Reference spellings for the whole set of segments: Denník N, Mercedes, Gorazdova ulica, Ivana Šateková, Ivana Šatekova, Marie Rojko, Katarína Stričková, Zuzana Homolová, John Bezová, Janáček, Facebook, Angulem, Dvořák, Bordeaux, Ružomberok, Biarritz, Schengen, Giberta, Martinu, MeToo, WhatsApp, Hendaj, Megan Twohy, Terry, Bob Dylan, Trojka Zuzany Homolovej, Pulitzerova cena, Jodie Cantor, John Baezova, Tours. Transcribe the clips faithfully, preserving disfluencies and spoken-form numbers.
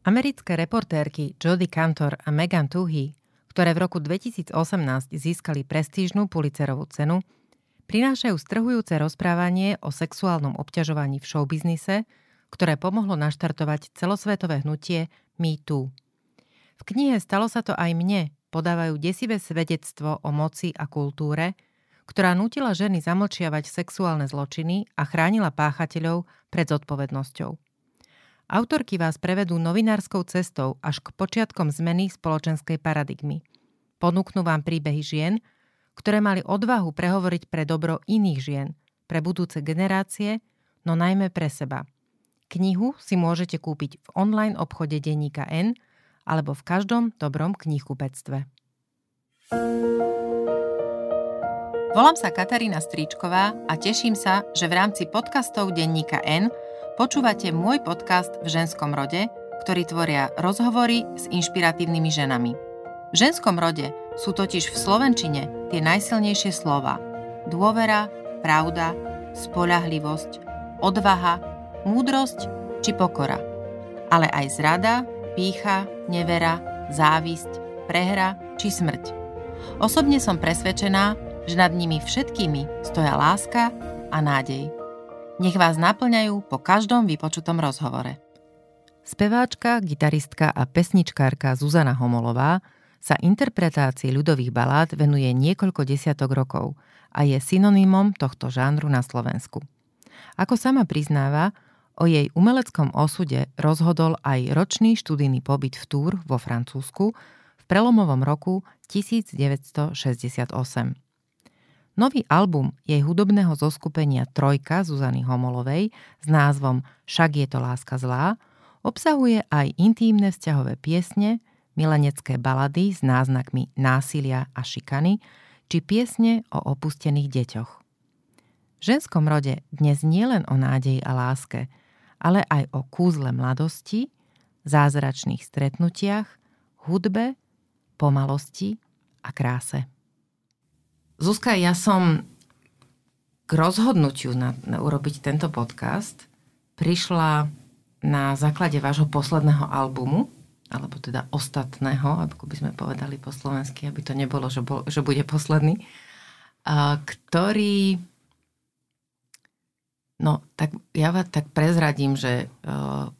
Americké reportérky Jodie Cantor a Megan Twohy, ktoré v roku dvetisícosemnásť získali prestížnú Pulitzerovú cenu, prinášajú strhujúce rozprávanie o sexuálnom obťažovaní v showbiznise, ktoré pomohlo naštartovať celosvetové hnutie MeToo. V knihe Stalo sa to aj mne podávajú desivé svedectvo o moci a kultúre, ktorá nútila ženy zamlčiavať sexuálne zločiny a chránila páchateľov pred zodpovednosťou. Autorky vás prevedú novinárskou cestou až k počiatkom zmeny spoločenskej paradigmy. Ponúknú vám príbehy žien, ktoré mali odvahu prehovoriť pre dobro iných žien, pre budúce generácie, no najmä pre seba. Knihu si môžete kúpiť v online obchode Denníka N alebo v každom dobrom knihkupectve. Volám sa Katarína Stričková a teším sa, že v rámci podcastov Denníka N počúvate môj podcast V ženskom rode, ktorý tvoria rozhovory s inšpiratívnymi ženami. V ženskom rode sú totiž v slovenčine tie najsilnejšie slova: dôvera, pravda, spoľahlivosť, odvaha, múdrosť či pokora. Ale aj zrada, pýcha, nevera, závisť, prehra či smrť. Osobne som presvedčená, že nad nimi všetkými stoja láska a nádej. Nech vás naplňajú po každom vypočutom rozhovore. Speváčka, gitaristka a pesničkárka Zuzana Homolová sa interpretácii ľudových balád venuje niekoľko desiatok rokov a je synonymom tohto žánru na Slovensku. Ako sama priznáva, o jej umeleckom osude rozhodol aj ročný študijný pobyt v Tours vo Francúzsku v prelomovom roku devätnásťstošesťdesiatosem. Nový album jej hudobného zoskupenia Trojka Zuzany Homolovej s názvom Však je to láska zlá obsahuje aj intímne vzťahové piesne, milenecké balady s náznakmi násilia a šikany či piesne o opustených deťoch. V ženskom rode dnes nie len o nádeji a láske, ale aj o kúzle mladosti, zázračných stretnutiach, hudbe, pomalosti a kráse. Zuzka, ja som k rozhodnutiu na, na urobiť tento podcast prišla na základe vášho posledného albumu, alebo teda ostatného, ako by sme povedali po slovensky, aby to nebolo, že, bol, že bude posledný, a, ktorý... No, tak ja vás tak prezradím, že a,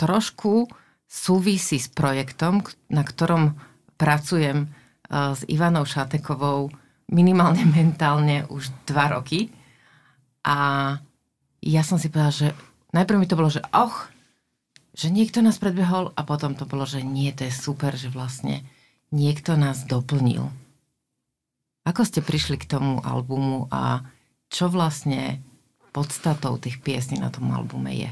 trošku súvisí s projektom, na ktorom pracujem a, s Ivanou Šatekovou minimálne mentálne už dva roky. A ja som si povedala, že najprv mi to bolo, že och, že niekto nás predbehol, a potom to bolo, že nie, to je super, že vlastne niekto nás doplnil. Ako ste prišli k tomu albumu a čo vlastne podstatou tých piesní na tom albume je?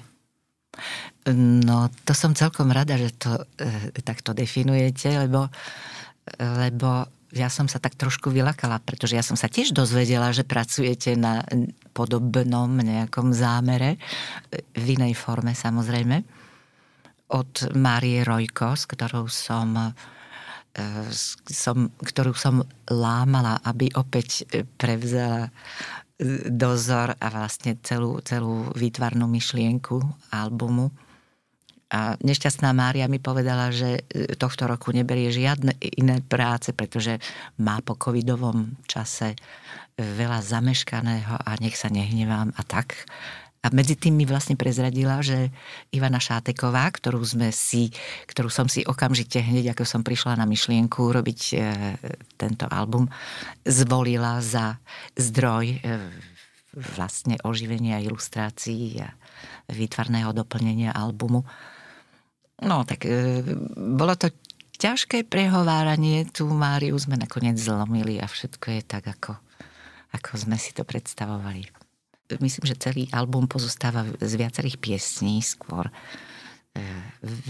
No, to som celkom rada, že to e, takto definujete, lebo, lebo ja som sa tak trošku vylakala, pretože ja som sa tiež dozvedela, že pracujete na podobnom nejakom zámere, v inej forme samozrejme, od Marie Rojko, s ktorou som, som, ktorú som lámala, aby opäť prevzala dozor a vlastne celú, celú výtvarnú myšlienku albumu. A nešťastná Mária mi povedala, že tohto roku neberie žiadne iné práce, pretože má po covidovom čase veľa zameškaného a nech sa nehnevám a tak. A medzi tým mi vlastne prezradila, že Ivana Šateková, ktorú sme si, ktorú som si okamžite hneď, ako som prišla na myšlienku robiť e, tento album, zvolila za zdroj e, vlastne oživenia ilustrácií a výtvarného doplnenia albumu. No, tak e, bolo to ťažké prehováranie. Tu Máriu sme nakoniec zlomili a všetko je tak, ako, ako sme si to predstavovali. Myslím, že celý album pozostáva z viacerých piesní, skôr e,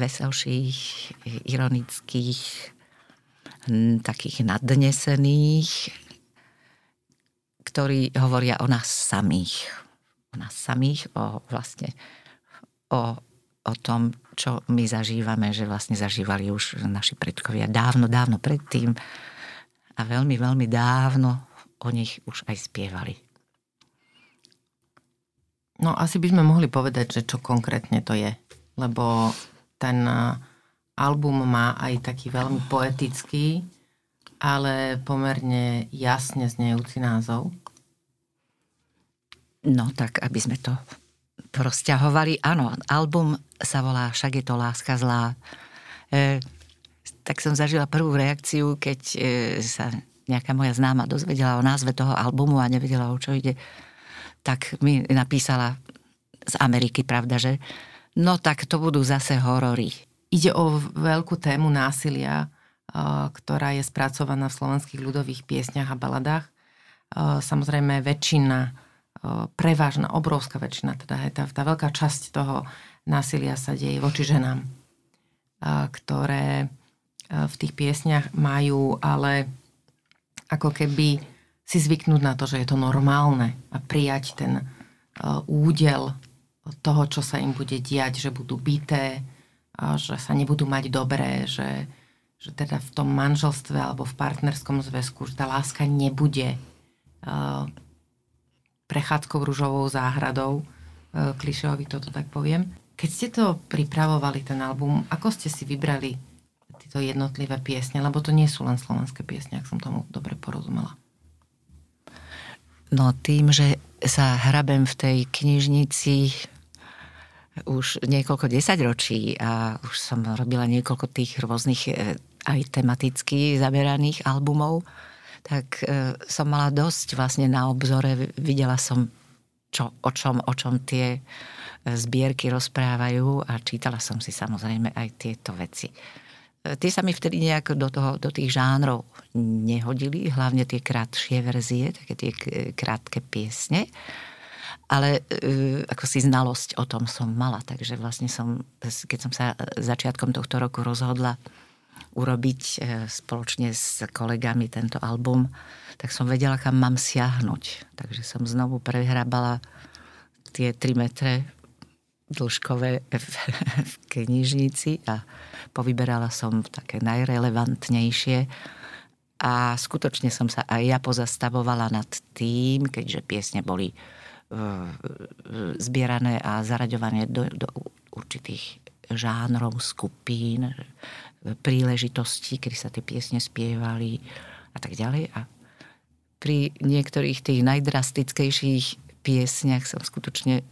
veselších, ironických, n, takých nadnesených, ktorí hovoria o nás samých. O nás samých, o vlastne o... o tom, čo my zažívame, že vlastne zažívali už naši predkovia dávno, dávno predtým a veľmi, veľmi dávno o nich už aj spievali. No asi by sme mohli povedať, že čo konkrétne to je, lebo ten album má aj taký veľmi poetický, ale pomerne jasne znejúci názov. No tak, aby sme to rozťahovali. Áno, album sa volá Však je to láska zlá. E, tak som zažila prvú reakciu, keď e, sa nejaká moja známa dozvedela o názve toho albumu a nevedela, o čo ide. Tak mi napísala z Ameriky, pravda, že no tak to budú zase horory. Ide o veľkú tému násilia, ktorá je spracovaná v slovenských ľudových piesňach a baladách. Samozrejme väčšina, prevážna, obrovská väčšina, teda je tá, tá veľká časť toho násilia sa deje voči ženám, ktoré v tých piesňach majú ale ako keby si zvyknúť na to, že je to normálne a prijať ten údel toho, čo sa im bude diať, že budú bité, že sa nebudú mať dobré, že že teda v tom manželstve alebo v partnerskom zväzku, že tá láska nebude uh, prechádzkou ružovou záhradou. Uh, klišeovi toto tak poviem. Keď ste to pripravovali, ten album, ako ste si vybrali tieto jednotlivé piesne? Lebo to nie sú len slovenské piesne, ak som tomu dobre porozumela. No tým, že sa hrabem v tej knižnici už niekoľko desaťročí a už som robila niekoľko tých rôznych e, aj tematicky zaberaných albumov, tak e, som mala dosť vlastne na obzore. Videla som, čo, o, čom, o čom tie zbierky rozprávajú a čítala som si samozrejme aj tieto veci. E, tie sa mi vtedy nejak do, toho, do tých žánrov nehodili, hlavne tie krátšie verzie, také tie krátke piesne. Ale e, ako si znalosť o tom som mala, takže vlastne som, keď som sa začiatkom tohto roku rozhodla urobiť e, spoločne s kolegami tento album, tak som vedela, kam mám siahnuť. Takže som znovu prehrábala tie tri metre dĺžkové v, v knižnici a povyberala som také najrelevantnejšie. A skutočne som sa aj ja pozastavovala nad tým, keďže piesne boli zbierané a zaraďované do, do určitých žánrov, skupín, príležitostí, kedy sa tie piesne spievali a tak ďalej. A pri niektorých tých najdrastickejších piesňach som skutočne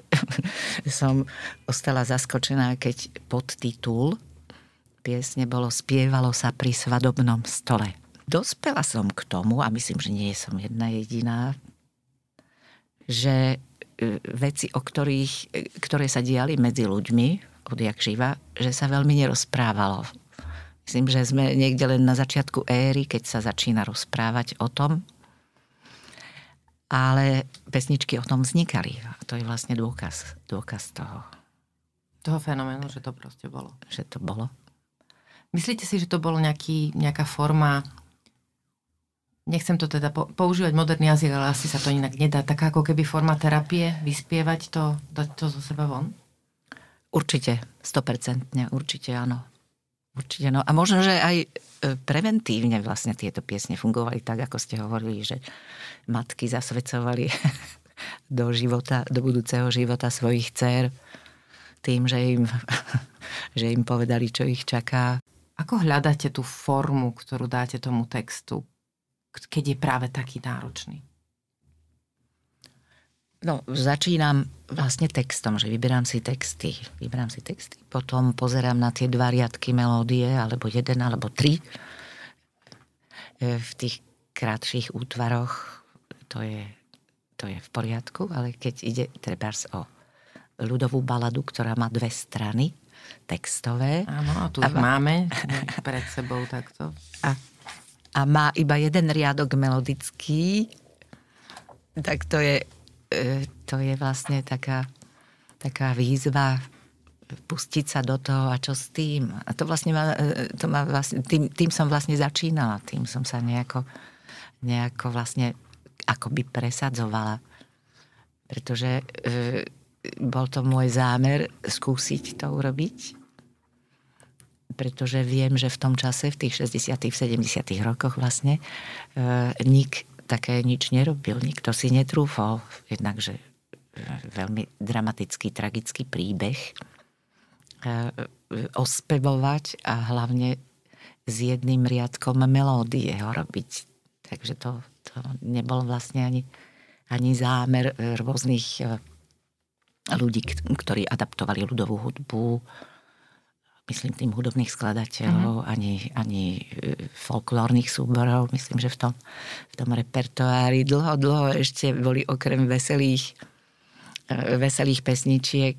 som ostala zaskočená, keď podtitul piesne bolo Spievalo sa pri svadobnom stole. Dospela som k tomu, a myslím, že nie som jedna jediná, že veci, o ktorých, ktoré sa diali medzi ľuďmi odjak živa, že sa veľmi nerozprávalo. Myslím, že sme niekde len na začiatku éry, keď sa začína rozprávať o tom. Ale pesničky o tom vznikali. A to je vlastne dôkaz, dôkaz toho. Toho fenoménu, že to proste bolo. Že to bolo. Myslíte si, že to bolo nejaký, nejaká forma... Nechcem to teda používať moderný jazyk, ale asi sa to inak nedá. Taká ako keby forma terapie, vyspievať to, dať to zo seba von? Určite, stopercentne, určite áno. Určite, no. A možno, že aj preventívne vlastne tieto piesne fungovali tak, ako ste hovorili, že matky zasvedcovali do života, do budúceho života svojich dcér tým, že im, že im povedali, čo ich čaká. Ako hľadáte tú formu, ktorú dáte tomu textu, keď je práve taký náročný? No, začínam vlastne textom, že vyberám si texty. Vyberám si texty, potom pozerám na tie dva riadky melódie, alebo jeden, alebo tri. V tých krátších útvaroch to je, to je v poriadku, ale keď ide trebárs o ľudovú baladu, ktorá má dve strany textové. Áno, a tu a máme pred sebou takto. A a má iba jeden riadok melodický, tak to je, to je vlastne taká, taká výzva pustiť sa do toho a čo s tým. A to vlastne má, to má vlastne, tým, tým som vlastne začínala, tým som sa nejako, nejako vlastne akoby presadzovala. Pretože e, bol to môj zámer skúsiť to urobiť. Pretože viem, že v tom čase, v tých šesťdesiatych, sedemdesiatych rokoch vlastne e, nik také nič nerobil, nikto si netrúfal. Jednakže e, veľmi dramatický, tragický príbeh e, ospevovať a hlavne s jedným riadkom melódie ho robiť. Takže to, to nebol vlastne ani, ani zámer rôznych ľudí, ktorí adaptovali ľudovú hudbu, myslím tým hudobných skladateľov, uh-huh. ani, ani folklórnych súborov. Myslím, že v tom, v tom repertoári dlho, dlho ešte boli okrem veselých, veselých pesničiek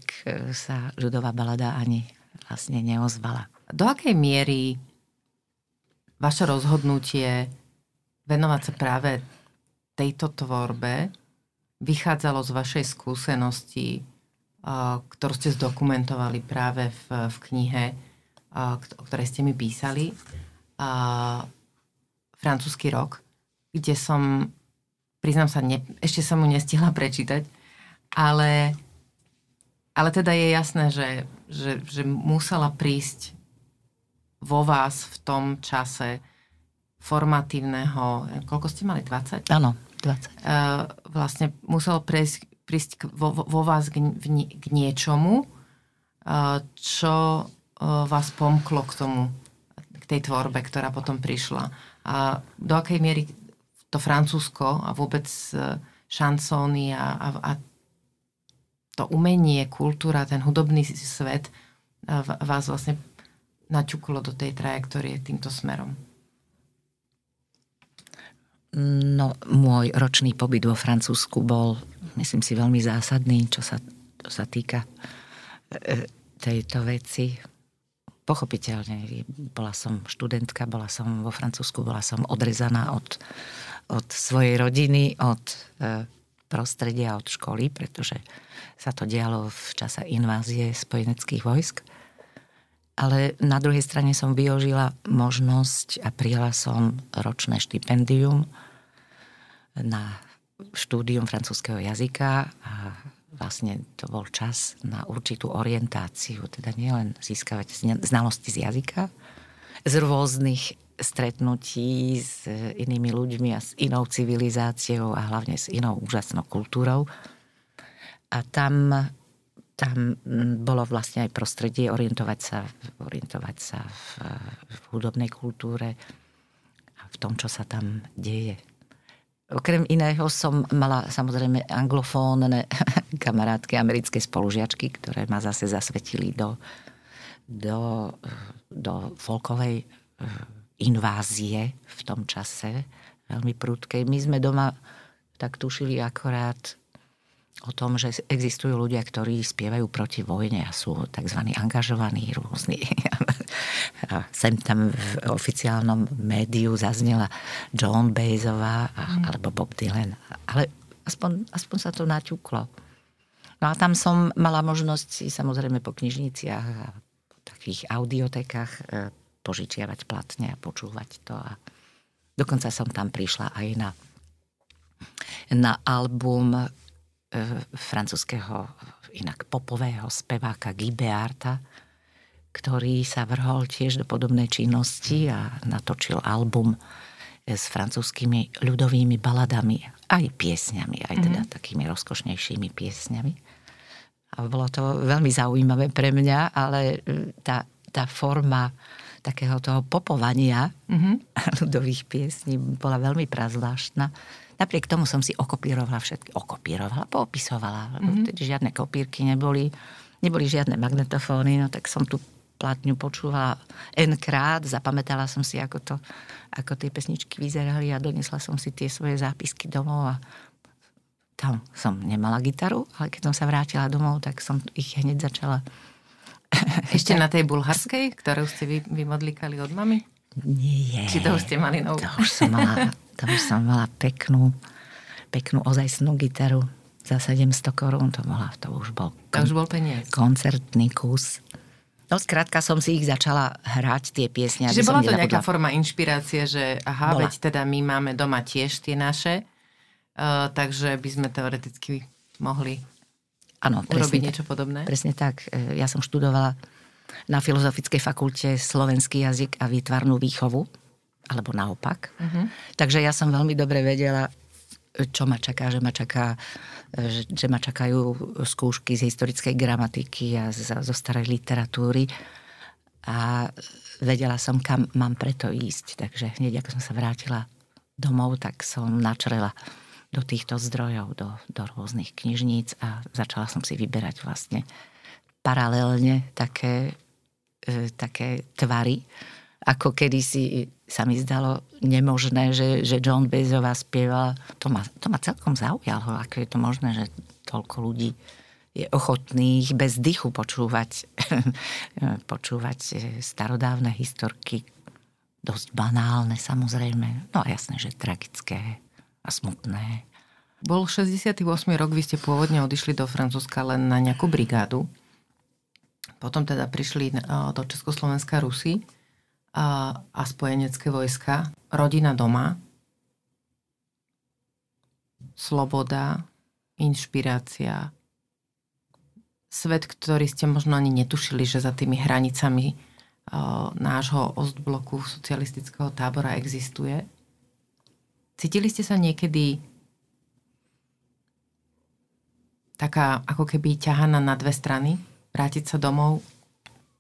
sa ľudová balada ani vlastne neozvala. Do akej miery vaše rozhodnutie venovať sa práve tejto tvorbe vychádzalo z vašej skúsenosti, ktorú ste zdokumentovali práve v, v knihe, o ktorej ste mi písali, Francúzsky rok, kde som, priznám sa, ne, ešte som mu nestihla prečítať, ale, ale teda je jasné, že, že, že musela prísť vo vás v tom čase formatívneho, koľko ste mali, dvadsať? Áno, dvadsať. Vlastne muselo prejsť prísť k, vo, vo vás k, k niečomu, čo vás pomklo k tomu, k tej tvorbe, ktorá potom prišla. A do akej miery to Francúzsko a vôbec šansóny a, a, a to umenie, kultúra, ten hudobný svet vás vlastne naťuklo do tej trajektórie týmto smerom? No, môj ročný pobyt vo Francúzsku bol, myslím si, veľmi zásadný, čo sa, čo sa týka tejto veci. Pochopiteľne, bola som študentka, bola som vo Francúzsku, bola som odrezaná od, od svojej rodiny, od prostredia, od školy, pretože sa to dialo v čase invázie spojeneckých vojsk. Ale na druhej strane som využila možnosť a prijala som ročné štipendium na štúdium francúzskeho jazyka a vlastne to bol čas na určitú orientáciu, teda nielen získavať znalosti z jazyka, z rôznych stretnutí s inými ľuďmi a s inou civilizáciou a hlavne s inou úžasnou kultúrou. A tam... Tam bolo vlastne aj prostredie orientovať sa, orientovať sa v, v hudobnej kultúre a v tom, čo sa tam deje. Okrem iného som mala samozrejme anglofónne kamarátky, americké spolužiačky, ktoré ma zase zasvetili do, do, do folkovej invázie v tom čase, veľmi prudkej. My sme doma tak tušili akorát o tom, že existujú ľudia, ktorí spievajú proti vojne a sú takzvaní angažovaní, rôzni. A sem tam v oficiálnom médiu zaznela John Baezova alebo Bob Dylan. Ale aspoň, aspoň sa to naťuklo. No a tam som mala možnosť samozrejme po knižniciach a po takých audiotekách požičiavať platne a počúvať to. A dokonca som tam prišla aj na, na album francúzského inak popového speváka Giberta, ktorý sa vrhol tiež do podobnej činnosti a natočil album s francúzskými ľudovými baladami, aj piesňami, aj teda takými rozkošnejšími piesňami. A bolo to veľmi zaujímavé pre mňa, ale tá, tá forma takého toho popovania mm-hmm. ľudových piesní bola veľmi prazvláštna. Napriek tomu som si okopírovala všetky. Okopírovala, poopisovala. Mm-hmm. Tedy žiadne kopírky neboli, neboli žiadne magnetofóny, no tak som tú platňu počúvala n-krát, zapamätala som si, ako to, ako tie pesničky vyzerali a donesla som si tie svoje zápisky domov a tam som nemala gitaru, ale keď som sa vrátila domov, tak som ich hneď začala. Ešte na tej bulharskej, ktorú ste vy, vymodlikali od mami? Nie. Či to už ste mali novú? To už som mala, to už som mala peknú, peknú ozajstnú gitaru za sedemsto korún. To, bola, to už bol, kon, to už bol peniaz. Koncertný kus. No skrátka som si ich začala hrať, tie piesne. Čiže bola to nejaká forma inšpirácie, že aha, bola. Veď teda my máme doma tiež tie naše, uh, takže by sme teoreticky mohli ano, urobiť niečo podobné. Presne tak. Ja som študovala na Filozofickej fakulte slovenský jazyk a výtvarnú výchovu, alebo naopak. Uh-huh. Takže ja som veľmi dobre vedela, čo ma čaká, že ma, čaká, že ma čakajú skúšky z historickej gramatiky a zo starej literatúry. a vedela som, kam mám preto ísť. Takže hneď, ako som sa vrátila domov, tak som načrela do týchto zdrojov, do, do rôznych knižníc a začala som si vyberať vlastne paralelne také, e, také tvary, ako kedysi sa mi zdalo nemožné, že, že John Bezová spievala. To ma, to ma celkom zaujalo, ako je to možné, že toľko ľudí je ochotných bez dychu počúvať, počúvať starodávne historky, dosť banálne samozrejme, no a jasné, že tragické a smutné. Bol šesťdesiaty ôsmy rok, vy ste pôvodne odišli do Francúzska len na nejakú brigádu, potom teda prišli do Československa Rusi a, a spojenecké vojska, rodina doma, sloboda, inšpirácia, svet, ktorý ste možno ani netušili, že za tými hranicami o, nášho ostbloku socialistického tábora existuje. Cítili ste sa niekedy taká ako keby ťahaná na dve strany? Vrátiť sa domov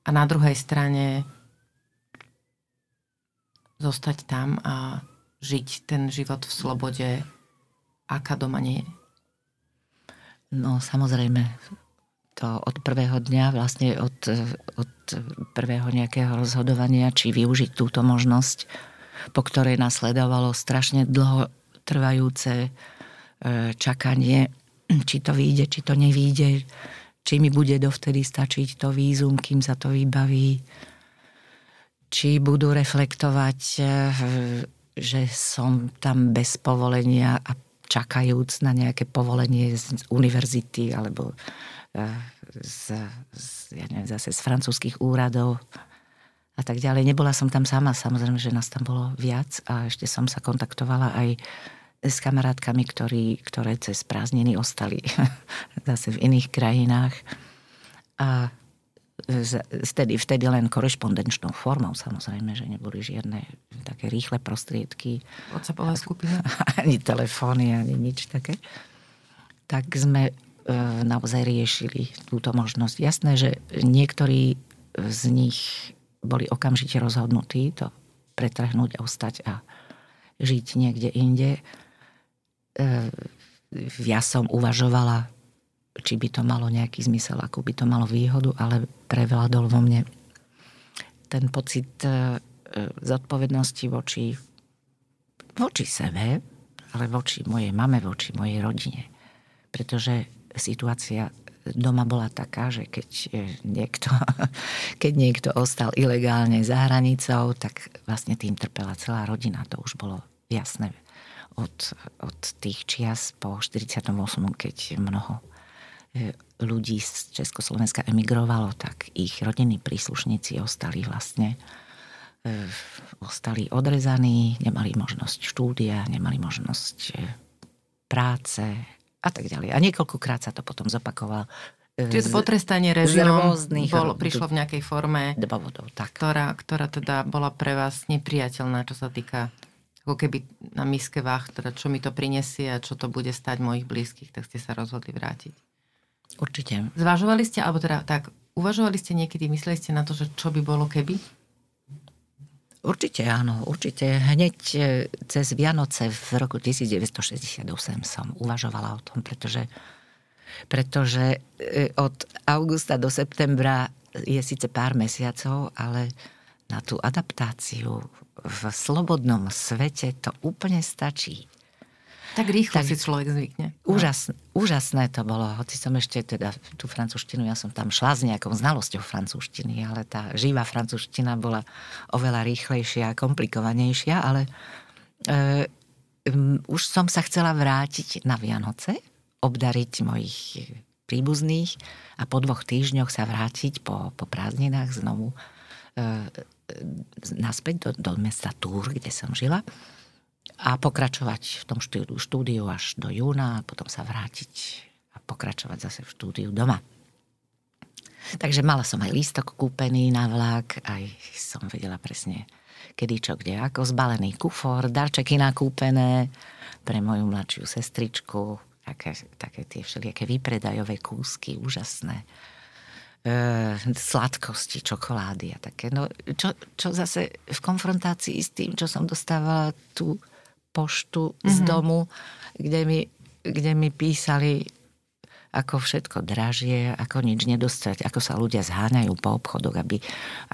a na druhej strane zostať tam a žiť ten život v slobode, aká doma nie je? No samozrejme, to od prvého dňa, vlastne od, od prvého nejakého rozhodovania, či využiť túto možnosť, po ktorej nasledovalo strašne dlho trvajúce čakanie, či to vyjde, či to nevyjde, či mi bude dovtedy stačiť to vízum, kým sa to vybaví, či budú reflektovať, že som tam bez povolenia a čakajúc na nejaké povolenie z univerzity alebo Z, z, ja neviem, zase z francúzskych úradov a tak ďalej. Nebola som tam sama, samozrejme, že nás tam bolo viac a ešte som sa kontaktovala aj s kamarátkami, ktorí, ktoré cez prázdniny ostali zase v iných krajinách. A vtedy, vtedy len korešpondenčnou formou, samozrejme, že neboli žiadne také rýchle prostriedky. WhatsAppová skupina. Ani telefóny, ani nič také. Tak sme naozaj riešili túto možnosť. Jasné, že niektorí z nich boli okamžite rozhodnutí to pretrhnúť a ostať a žiť niekde inde. Ja som uvažovala, či by to malo nejaký zmysel, akú by to malo výhodu, ale prevládol vo mne ten pocit zodpovednosti voči, voči sebe, ale voči mojej mame, voči mojej rodine. Pretože situácia doma bola taká, že keď niekto, keď niekto ostal ilegálne za hranicou, tak vlastne tým trpela celá rodina. To už bolo jasné od, od tých čias po štyridsiatom ôsmom, keď mnoho ľudí z Československa emigrovalo, tak ich rodinní príslušníci ostali vlastne ostali odrezaní, nemali možnosť štúdia, nemali možnosť práce a tak ďalej. A niekoľkokrát sa to potom zopakovalo. Čiže to potrestanie režimom bol, prišlo v nejakej forme, dôvodov, tak. Ktorá, ktorá teda bola pre vás nepriateľná, čo sa týka, ako keby na miske váh, teda čo mi to prinesie a čo to bude stať mojich blízkych, tak ste sa rozhodli vrátiť. Určite. Zvažovali ste, alebo teda tak, uvažovali ste niekedy, mysleli ste na to, že čo by bolo keby? Určite áno, určite. Hneď cez Vianoce v roku devätnásťstošesťdesiatosem som uvažovala o tom, pretože, pretože od augusta do septembra je síce pár mesiacov, ale na tú adaptáciu v slobodnom svete to úplne stačí. Tak rýchlo tak, si človek zvykne. Úžasné, úžasné to bolo, hoci som ešte teda tú francúzštinu, ja som tam šla s nejakou znalosťou francúzštiny, ale tá živá francúzština bola oveľa rýchlejšia a komplikovanejšia, ale e, um, už som sa chcela vrátiť na Vianoce, obdariť mojich príbuzných a po dvoch týždňoch sa vrátiť po, po prázdninách znovu e, naspäť do, do mesta Tours, kde som žila. A pokračovať v tom štúdiu, štúdiu až do júna a potom sa vrátiť a pokračovať zase v štúdiu doma. Takže mala som aj lístok kúpený na vlak, aj som vedela presne kedy, čo, kde, ako zbalený kufor, darčeky nakúpené pre moju mladšiu sestričku, také, také tie všelijaké výpredajové kúsky, úžasné. sladkosti, čokolády a také. No, čo, čo zase v konfrontácii s tým, čo som dostávala tú poštu mm-hmm. z domu, kde mi, kde mi písali, ako všetko dražie, ako nič nedostať, ako sa ľudia zháňajú po obchodoch, aby,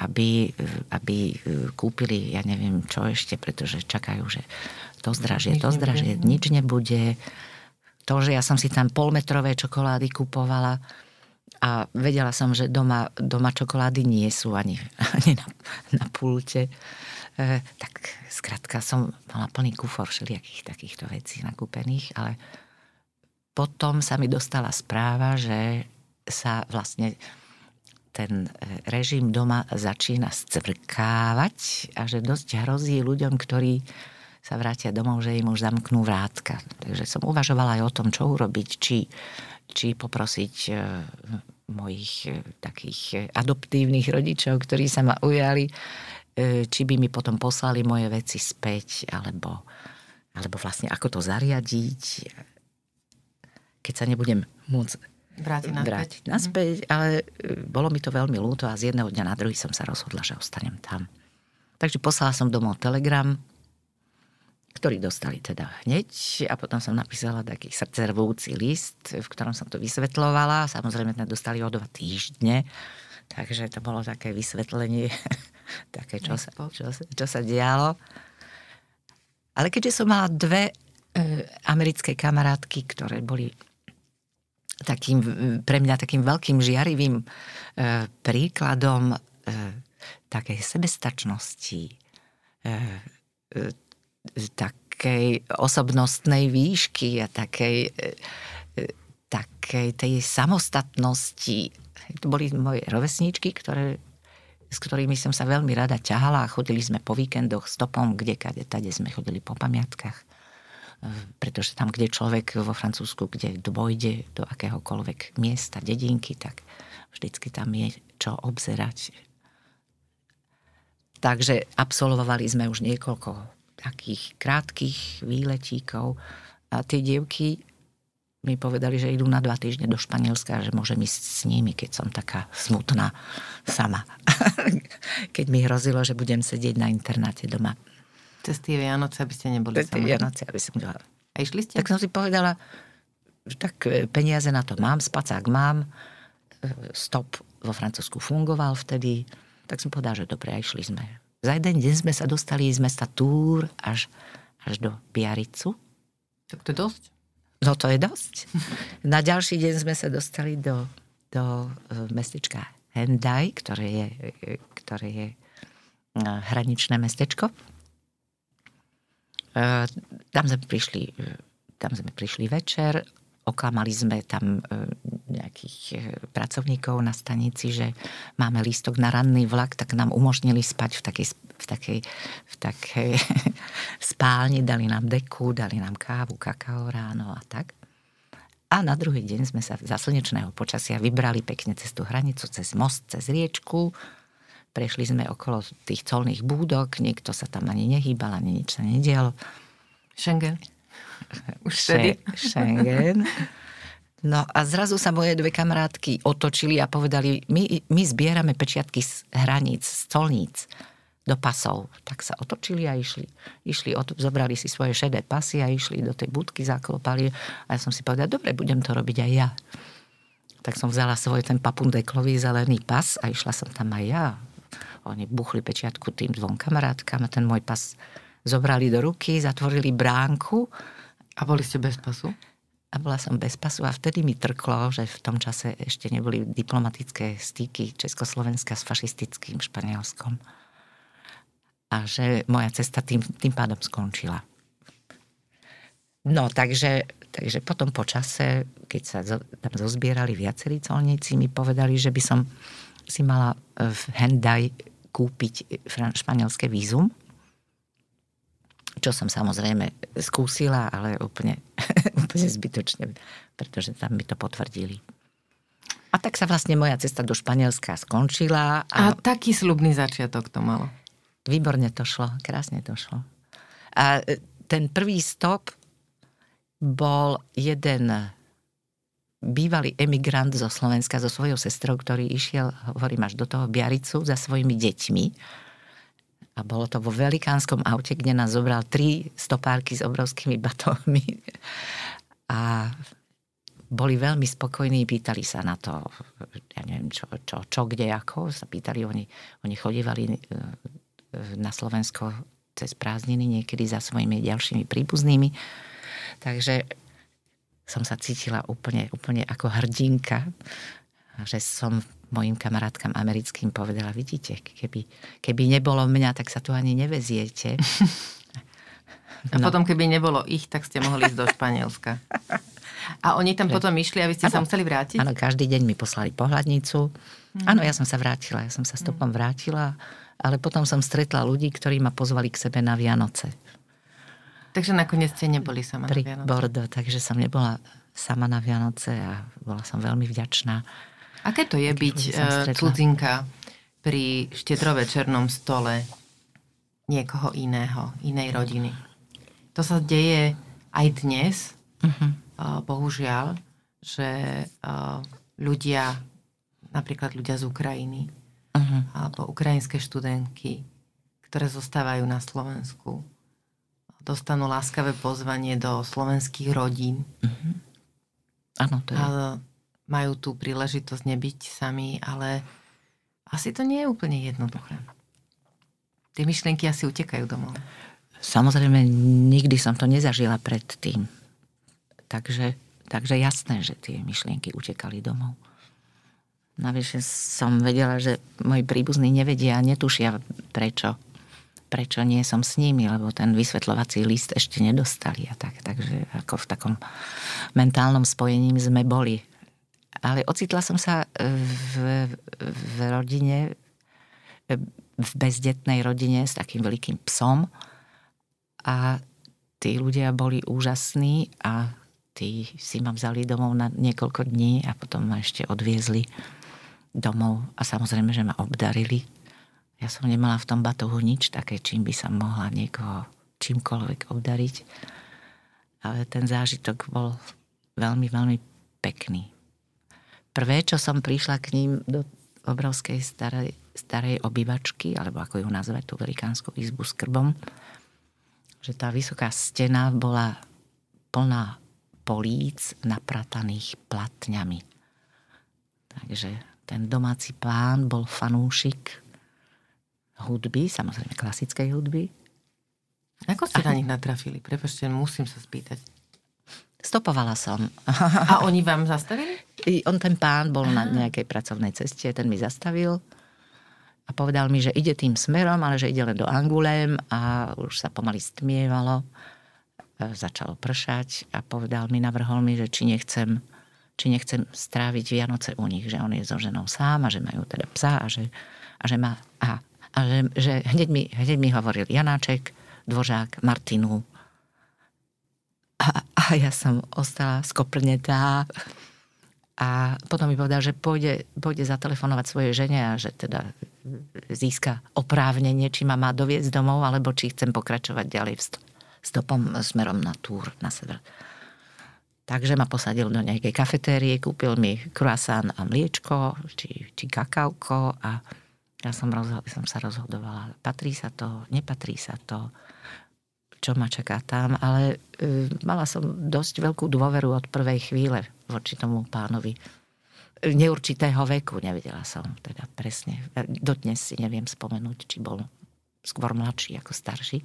aby, aby kúpili, ja neviem čo ešte, pretože čakajú, že to zdražie, to zdražie, nič nebude. To, že ja som si tam polmetrové čokolády kupovala a vedela som, že doma, doma čokolády nie sú ani, ani na, na pulte. E, tak skrátka som mala plný kufor všelijakých takýchto vecí nakúpených, ale potom sa mi dostala správa, že sa vlastne ten režim doma začína scvrkávať a že dosť hrozí ľuďom, ktorí sa vrátia domov, že im už zamknú vrátka. Takže som uvažovala aj o tom, čo urobiť, či, či poprosiť mojich takých adoptívnych rodičov, ktorí sa ma ujali, či by mi potom poslali moje veci späť, alebo, alebo vlastne ako to zariadiť, keď sa nebudem môcť vrátiť naspäť. naspäť. Ale bolo mi to veľmi ľúto a z jedného dňa na druhý som sa rozhodla, že ostanem tam. Takže poslala som domov telegram, ktorý dostali teda hneď, a potom som napísala taký srdcervúci list, v ktorom som to vysvetľovala. Samozrejme sme dostali o dva týždne, takže to bolo také vysvetlenie, také čo sa, čo, čo sa dialo. Ale keďže som mala dve americké kamarátky, ktoré boli takým, pre mňa takým veľkým žiarivým príkladom takej sebestačnosti, takej osobnostnej výšky a takej, takej tej samostatnosti. To boli moje rovesníčky, ktoré, s ktorými som sa veľmi rada ťahala a chodili sme po víkendoch stopom, kdekade, tade sme chodili po pamiatkách. Pretože tam, kde človek vo Francúzsku, kde dôjde do akéhokoľvek miesta, dedinky, tak vždycky tam je čo obzerať. Takže absolvovali sme už niekoľko takých krátkych výletíkov a tie dievky mi povedali, že idú na dva týždne do Španielska, že môžem ísť s nimi, keď som taká smutná sama. Keď mi hrozilo, že budem sedieť na internáte doma. Cez tie Vianoce, aby ste neboli samotní. Cez tie Vianoce, aby som bola. A išli ste? Tak som si povedala, že tak peniaze na to mám, spacák mám, stop vo Francúzsku fungoval vtedy, tak som povedala, že dobre, a išli sme. Za jeden deň sme sa dostali z mesta Tours až, až do Biarritzu. Tak to je dosť. No to je dosť. Na ďalší deň sme sa dostali do, do mestečka Hendaj, ktoré je, ktoré je hraničné mestečko. Tam sme prišli, tam sme prišli večer, oklamali sme tam nejakých pracovníkov na stanici, že máme lístok na ranný vlak, tak nám umožnili spať v takej, v takej, v takej spálni, dali nám deku, dali nám kávu, kakao ráno a tak. A na druhý deň sme sa za slnečného počasia vybrali pekne cez tú hranicu, cez most, cez riečku. Prešli sme okolo tých colných búdok, nikto sa tam ani nehýbal, ani nič sa nedialo. Schengen. Už tedy. Schengen. No a zrazu sa moje dve kamarátky otočili a povedali, my, my zbierame pečiatky z hraníc, z colníc, do pasov. Tak sa otočili a išli. išli od, zobrali si svoje šedé pasy a išli do tej budky, zaklopali. A ja som si povedala, dobre, budem to robiť aj ja. Tak som vzala svoj ten papundeklový zelený pas a išla som tam aj ja. Oni buchli pečiatku tým dvom kamarátkam a ten môj pas zobrali do ruky, zatvorili bránku. A boli ste bez pasu? A bola som bez pasu a vtedy mi trklo, že v tom čase ešte neboli diplomatické styky Československa s fašistickým Španielskom. A že moja cesta tým, tým pádom skončila. No, takže, takže potom po čase, keď sa tam zozbierali viacerí colníci, mi povedali, že by som si mala v Hendaj kúpiť španielské vízum, čo som samozrejme skúsila, ale úplne, úplne zbytočne, pretože tam mi to potvrdili. A tak sa vlastne moja cesta do Španielska skončila. A, a taký sľubný začiatok to malo. Výborne to šlo, krásne to šlo. A ten prvý stop bol jeden bývalý emigrant zo Slovenska so svojou sestrou, ktorý išiel, hovorím, až do toho Biarritzu za svojimi deťmi. A bolo to vo velikánskom aute, kde nás zobral tri stopárky s obrovskými batónmi. A boli veľmi spokojní, pýtali sa na to, ja neviem, čo, čo, čo kde, ako. Sa pýtali, oni, oni chodívali na Slovensko cez prázdniny, niekedy za svojimi ďalšími príbuznými. Takže som sa cítila úplne, úplne ako hrdinka, že som mojim kamarátkam americkým povedala, vidíte, keby, keby nebolo mňa, tak sa tu ani neveziete. No. A potom, keby nebolo ich, tak ste mohli ísť do Španielska. A oni tam Pre... potom išli a vy ste ano, sa museli vrátiť? Áno, každý deň mi poslali pohľadnicu. Áno, mm. ja som sa vrátila, ja som sa stopom mm. vrátila, ale potom som stretla ľudí, ktorí ma pozvali k sebe na Vianoce. Takže nakoniec ste neboli sama na Vianoce. Pri Bordeaux, takže som nebola sama na Vianoce a bola som veľmi vďačná. Aké to je Aké byť cudzinka pri štedrovečernom stole niekoho iného, inej rodiny? To sa deje aj dnes, uh-huh. bohužiaľ, že ľudia, napríklad ľudia z Ukrajiny, uh-huh. alebo ukrajinské študentky, ktoré zostávajú na Slovensku, dostanú láskavé pozvanie do slovenských rodín. Mm-hmm. Áno, to je. Majú tú príležitosť nebyť sami, ale asi to nie je úplne jednoduché. Tie myšlienky asi utekajú domov. Samozrejme, nikdy som to nezažila predtým. Takže, takže jasné, že tie myšlienky utekali domov. Navyše som vedela, že moji príbuzní nevedia a netušia prečo. prečo nie som s nimi, lebo ten vysvetľovací list ešte nedostali. A tak, takže ako v takom mentálnom spojení sme boli. Ale ocitla som sa v, v rodine, v bezdetnej rodine s takým veľkým psom a tí ľudia boli úžasní a tí si ma vzali domov na niekoľko dní a potom ma ešte odviezli domov a samozrejme, že ma obdarili. Ja som nemala v tom batohu nič také, čím by som mohla niekoho čímkoľvek obdariť. Ale ten zážitok bol veľmi, veľmi pekný. Prvé, čo som prišla k ním do obrovskej starej, starej obývačky, alebo ako ju nazvať, tú velikánsku izbu s krbom, že tá vysoká stena bola plná políc naprataných platňami. Takže ten domáci pán bol fanúšik hudby, samozrejme klasickej hudby. Ako ste na nich natrafili? Prepáčte, musím sa spýtať. Stopovala som. A oni vám zastavili? On, ten pán, bol Aha. na nejakej pracovnej ceste, ten mi zastavil a povedal mi, že ide tým smerom, ale že ide len do Angulem a už sa pomaly stmievalo. Začalo pršať a povedal mi, navrhol mi, že či nechcem, či nechcem stráviť Vianoce u nich, že on je so ženou sám a že majú teda psa a že, a že má... Aha. A že, že hneď, mi, hneď mi hovoril Janáček, Dvořák, Martinu. A, a ja som ostala skoprnetá. A potom mi povedal, že pôjde, pôjde zatelefonovať svojej žene a že teda získa oprávnenie, či ma má doviezť domov, alebo či chcem pokračovať ďalej v stopom smerom na Tours, na sever. Takže ma posadil do nejakej kafetérie, kúpil mi croissant a mliečko, či, či kakauko a Ja som, rozho- som sa rozhodovala, patrí sa to, nepatrí sa to, čo ma čaká tam, ale e, mala som dosť veľkú dôveru od prvej chvíle voči tomu pánovi neurčitého veku, nevedela som teda presne. Dodnes si neviem spomenúť, či bol skôr mladší ako starší.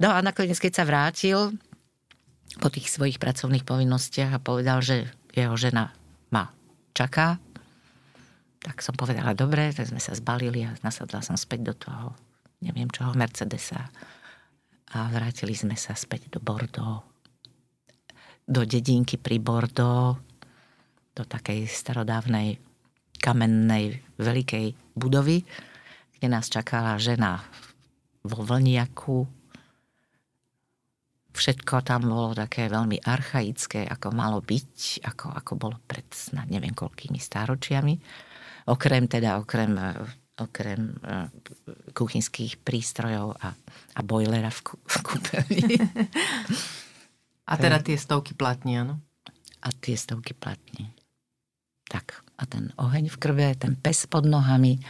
No a nakoniec, keď sa vrátil po tých svojich pracovných povinnostiach a povedal, že jeho žena ma čaká, tak som povedala, dobre, tak sme sa zbalili a nasadla som späť do toho, neviem čoho, Mercedesa. A vrátili sme sa späť do Bordeaux. Do dedinky pri Bordeaux, do takej starodávnej, kamennej, veľkej budovy, kde nás čakala žena vo vlniaku. Všetko tam bolo také veľmi archaické, ako malo byť, ako, ako bolo pred snad neviem koľkými stáročiami. Okrem teda, okrem, okrem kuchynských prístrojov a, a bojlera v, v kúpeľni. A teda tie stovky platní, áno? a tie stovky platní. Tak, a ten oheň v krve, ten pes pod nohami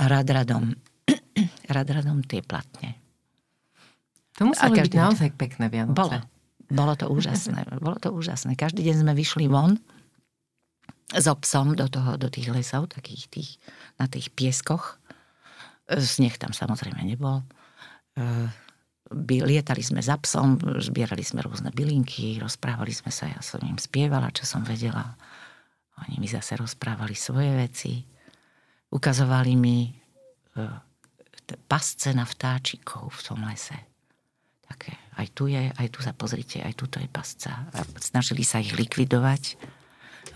a rad radom, rad radom tie platne. To muselo byť naozaj pekné Vianoce. Bolo. Bolo to úžasné. Bolo to úžasné. Každý deň sme vyšli von so psom do, toho, do tých lesov, takých tých, na tých pieskoch. Sneh tam samozrejme nebol. Lietali sme za psom, zbierali sme rôzne bylinky, rozprávali sme sa, ja som im spievala, čo som vedela. Oni mi zase rozprávali svoje veci. Ukazovali mi pasce na vtáčikov v tom lese. Také, aj tu je, aj tu sa pozrite, aj tuto je pasca. A snažili sa ich likvidovať.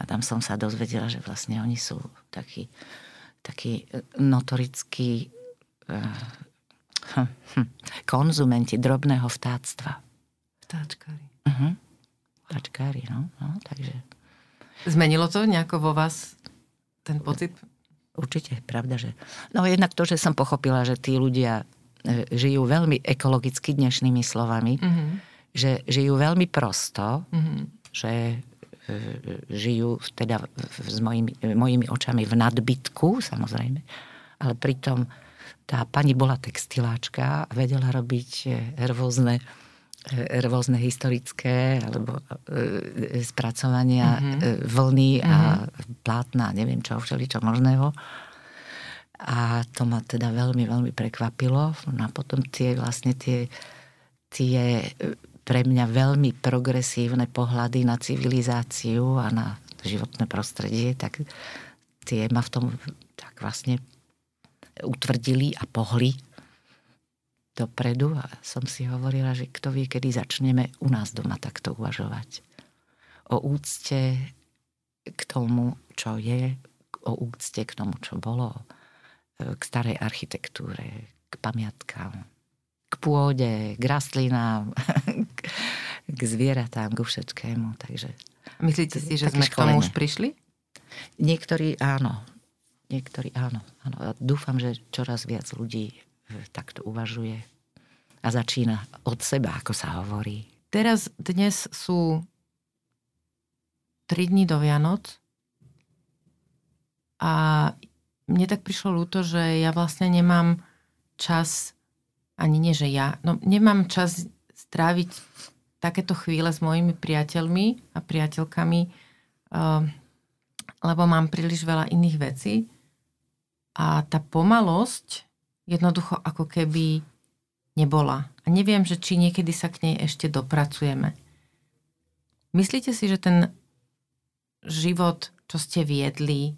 A tam som sa dozvedela, že vlastne oni sú takí, takí notorickí uh, konzumenti drobného vtáctva. Vtáčkári. Uh-huh. Vtáčkári, no, no. Takže... Zmenilo to nejako vo vás ten pocit? Určite, pravda, že... No jednak to, že som pochopila, že tí ľudia žijú veľmi ekologicky dnešnými slovami, mm-hmm. že žijú veľmi prosto, mm-hmm. že žijú teda s mojimi, mojimi očami v nadbytku, samozrejme, ale pritom tá pani bola textiláčka a vedela robiť rôzne, rôzne historické alebo spracovania mm-hmm. vlny a mm-hmm. plátna, neviem čo, všeličo možného. A to ma teda veľmi, veľmi prekvapilo. No a potom tie vlastne tie, tie pre mňa veľmi progresívne pohľady na civilizáciu a na životné prostredie, tak tie ma v tom tak vlastne utvrdili a pohli dopredu. A som si hovorila, že kto vie, kedy začneme u nás doma takto uvažovať. O úcte k tomu, čo je, o úcte k tomu, čo bolo, k starej architektúre, k pamiatkám, k pôde, k rastlinám, k zvieratám, ku všetkému. Takže myslíte si, že sme k tomu už prišli? Niektorí áno. Niektorí áno. áno. A dúfam, že čoraz viac ľudí takto uvažuje a začína od seba, ako sa hovorí. Teraz dnes sú tri dni do Vianoc a mne tak prišlo ľúto, že ja vlastne nemám čas, ani nie, že ja, no nemám čas stráviť takéto chvíle s mojimi priateľmi a priateľkami, lebo mám príliš veľa iných vecí. A tá pomalosť jednoducho ako keby nebola. A neviem, že či niekedy sa k nej ešte dopracujeme. Myslíte si, že ten život, čo ste viedli,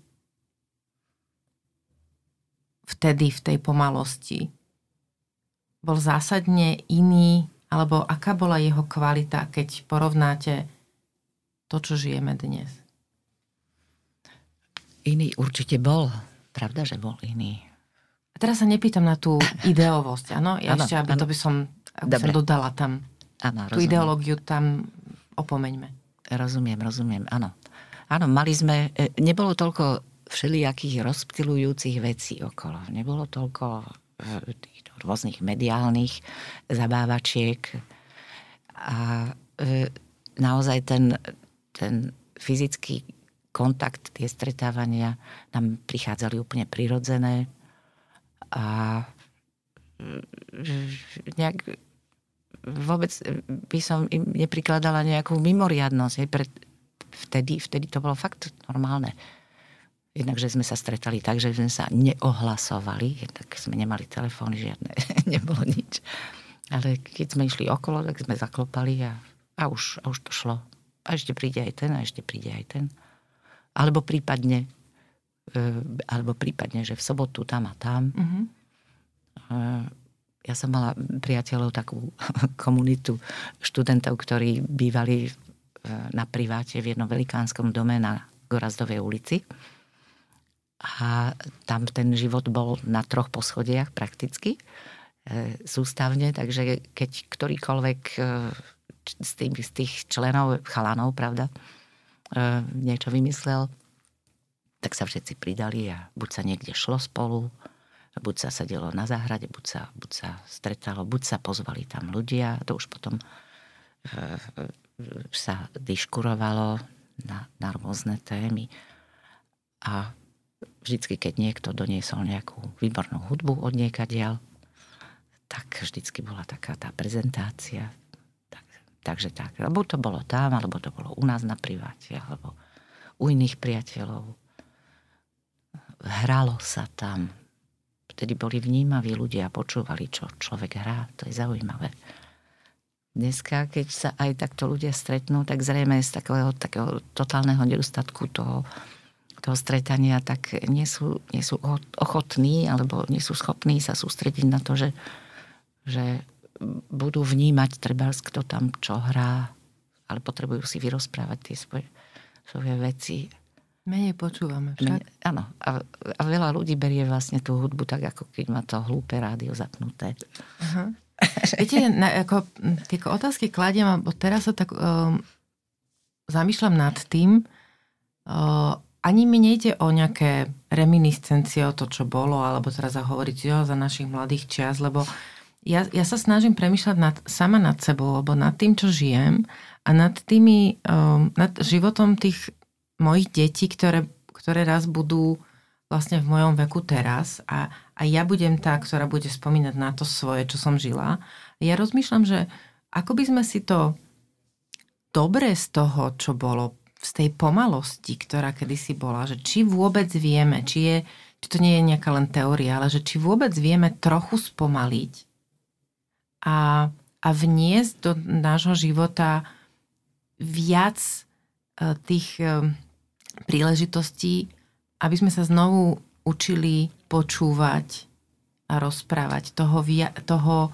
vtedy v tej pomalosti bol zásadne iný, alebo aká bola jeho kvalita, keď porovnáte to, čo žijeme dnes? Iný určite bol. Pravda, že bol iný. A teraz sa nepýtam na tú ideovosť, áno? Ja ano, ešte, aby ano. To by som, aby som dodala tam. Ano, tú rozumiem. Ideológiu tam opomeňme. Rozumiem, rozumiem, áno. Áno, mali sme, nebolo toľko všelijakých rozptilujúcich vecí okolo. Nebolo toľko týchto rôznych mediálnych zabávačiek a e, naozaj ten, ten fyzický kontakt, tie stretávania nám prichádzali úplne prirodzené a nejak vôbec by som im neprikladala nejakú mimoriadnosť. Pre, vtedy, vtedy to bolo fakt normálne. Jednak, že sme sa stretali tak, že sme sa neohlasovali, tak sme nemali telefóny žiadne, nebolo nič. Ale keď sme išli okolo, tak sme zaklopali a, a, už, a už to šlo. A ešte príde aj ten, a ešte príde aj ten. Alebo prípadne, e, alebo prípadne, že v sobotu tam a tam. Mm-hmm. E, ja som mala priateľov, takú komunitu študentov, ktorí bývali na priváte v jednom velikánskom dome na Gorazdovej ulici. A tam ten život bol na troch poschodiach prakticky, e, sústavne, takže keď ktorýkoľvek e, z, tých, z tých členov, chalanov, pravda, e, niečo vymyslel, tak sa všetci pridali a buď sa niekde šlo spolu, buď sa sedelo na záhrade, buď sa, buď sa stretalo, buď sa pozvali tam ľudia, to už potom e, e, sa diškurovalo na, na rôzne témy. A vždycky, keď niekto doniesol nejakú výbornú hudbu od niekadiaľ, tak vždycky bola taká tá prezentácia. Tak, takže tak. Lebo to bolo tam, alebo to bolo u nás na priváte, alebo u iných priateľov. Hralo sa tam. Vtedy boli vnímaví ľudia a počúvali, čo človek hrá. To je zaujímavé. Dneska, keď sa aj takto ľudia stretnú, tak zrejme z takého, takého totálneho nedostatku toho, toho stretania, tak nie sú, nie sú ochotní alebo nie sú schopní sa sústrediť na to, že, že budú vnímať trebárs, kto tam čo hrá, ale potrebujú si vyrozprávať tie svoje, svoje veci. Menej počúvame však. Menej, áno. A, a veľa ľudí berie vlastne tú hudbu tak, ako keď má to hlúpe rádio zapnuté. Aha. Viete, na, ako, tie otázky kladiem a teraz sa tak uh, zamýšľam nad tým. Uh, ani mi nejde o nejaké reminiscencie, o to, čo bolo, alebo teraz a hovoriť jo, za našich mladých čias, lebo ja, ja sa snažím premýšľať nad, sama nad sebou, alebo nad tým, čo žijem a nad tými, um, nad životom tých mojich detí, ktoré, ktoré raz budú vlastne v mojom veku teraz a, a ja budem tá, ktorá bude spomínať na to svoje, čo som žila. Ja rozmýšľam, že ako by sme si to dobré z toho, čo bolo, z tej pomalosti, ktorá kedysi bola, že či vôbec vieme, či, je, či to nie je nejaká len teória, ale že či vôbec vieme trochu spomaliť a, a vniesť do nášho života viac tých príležitostí, aby sme sa znovu učili počúvať a rozprávať toho, via- toho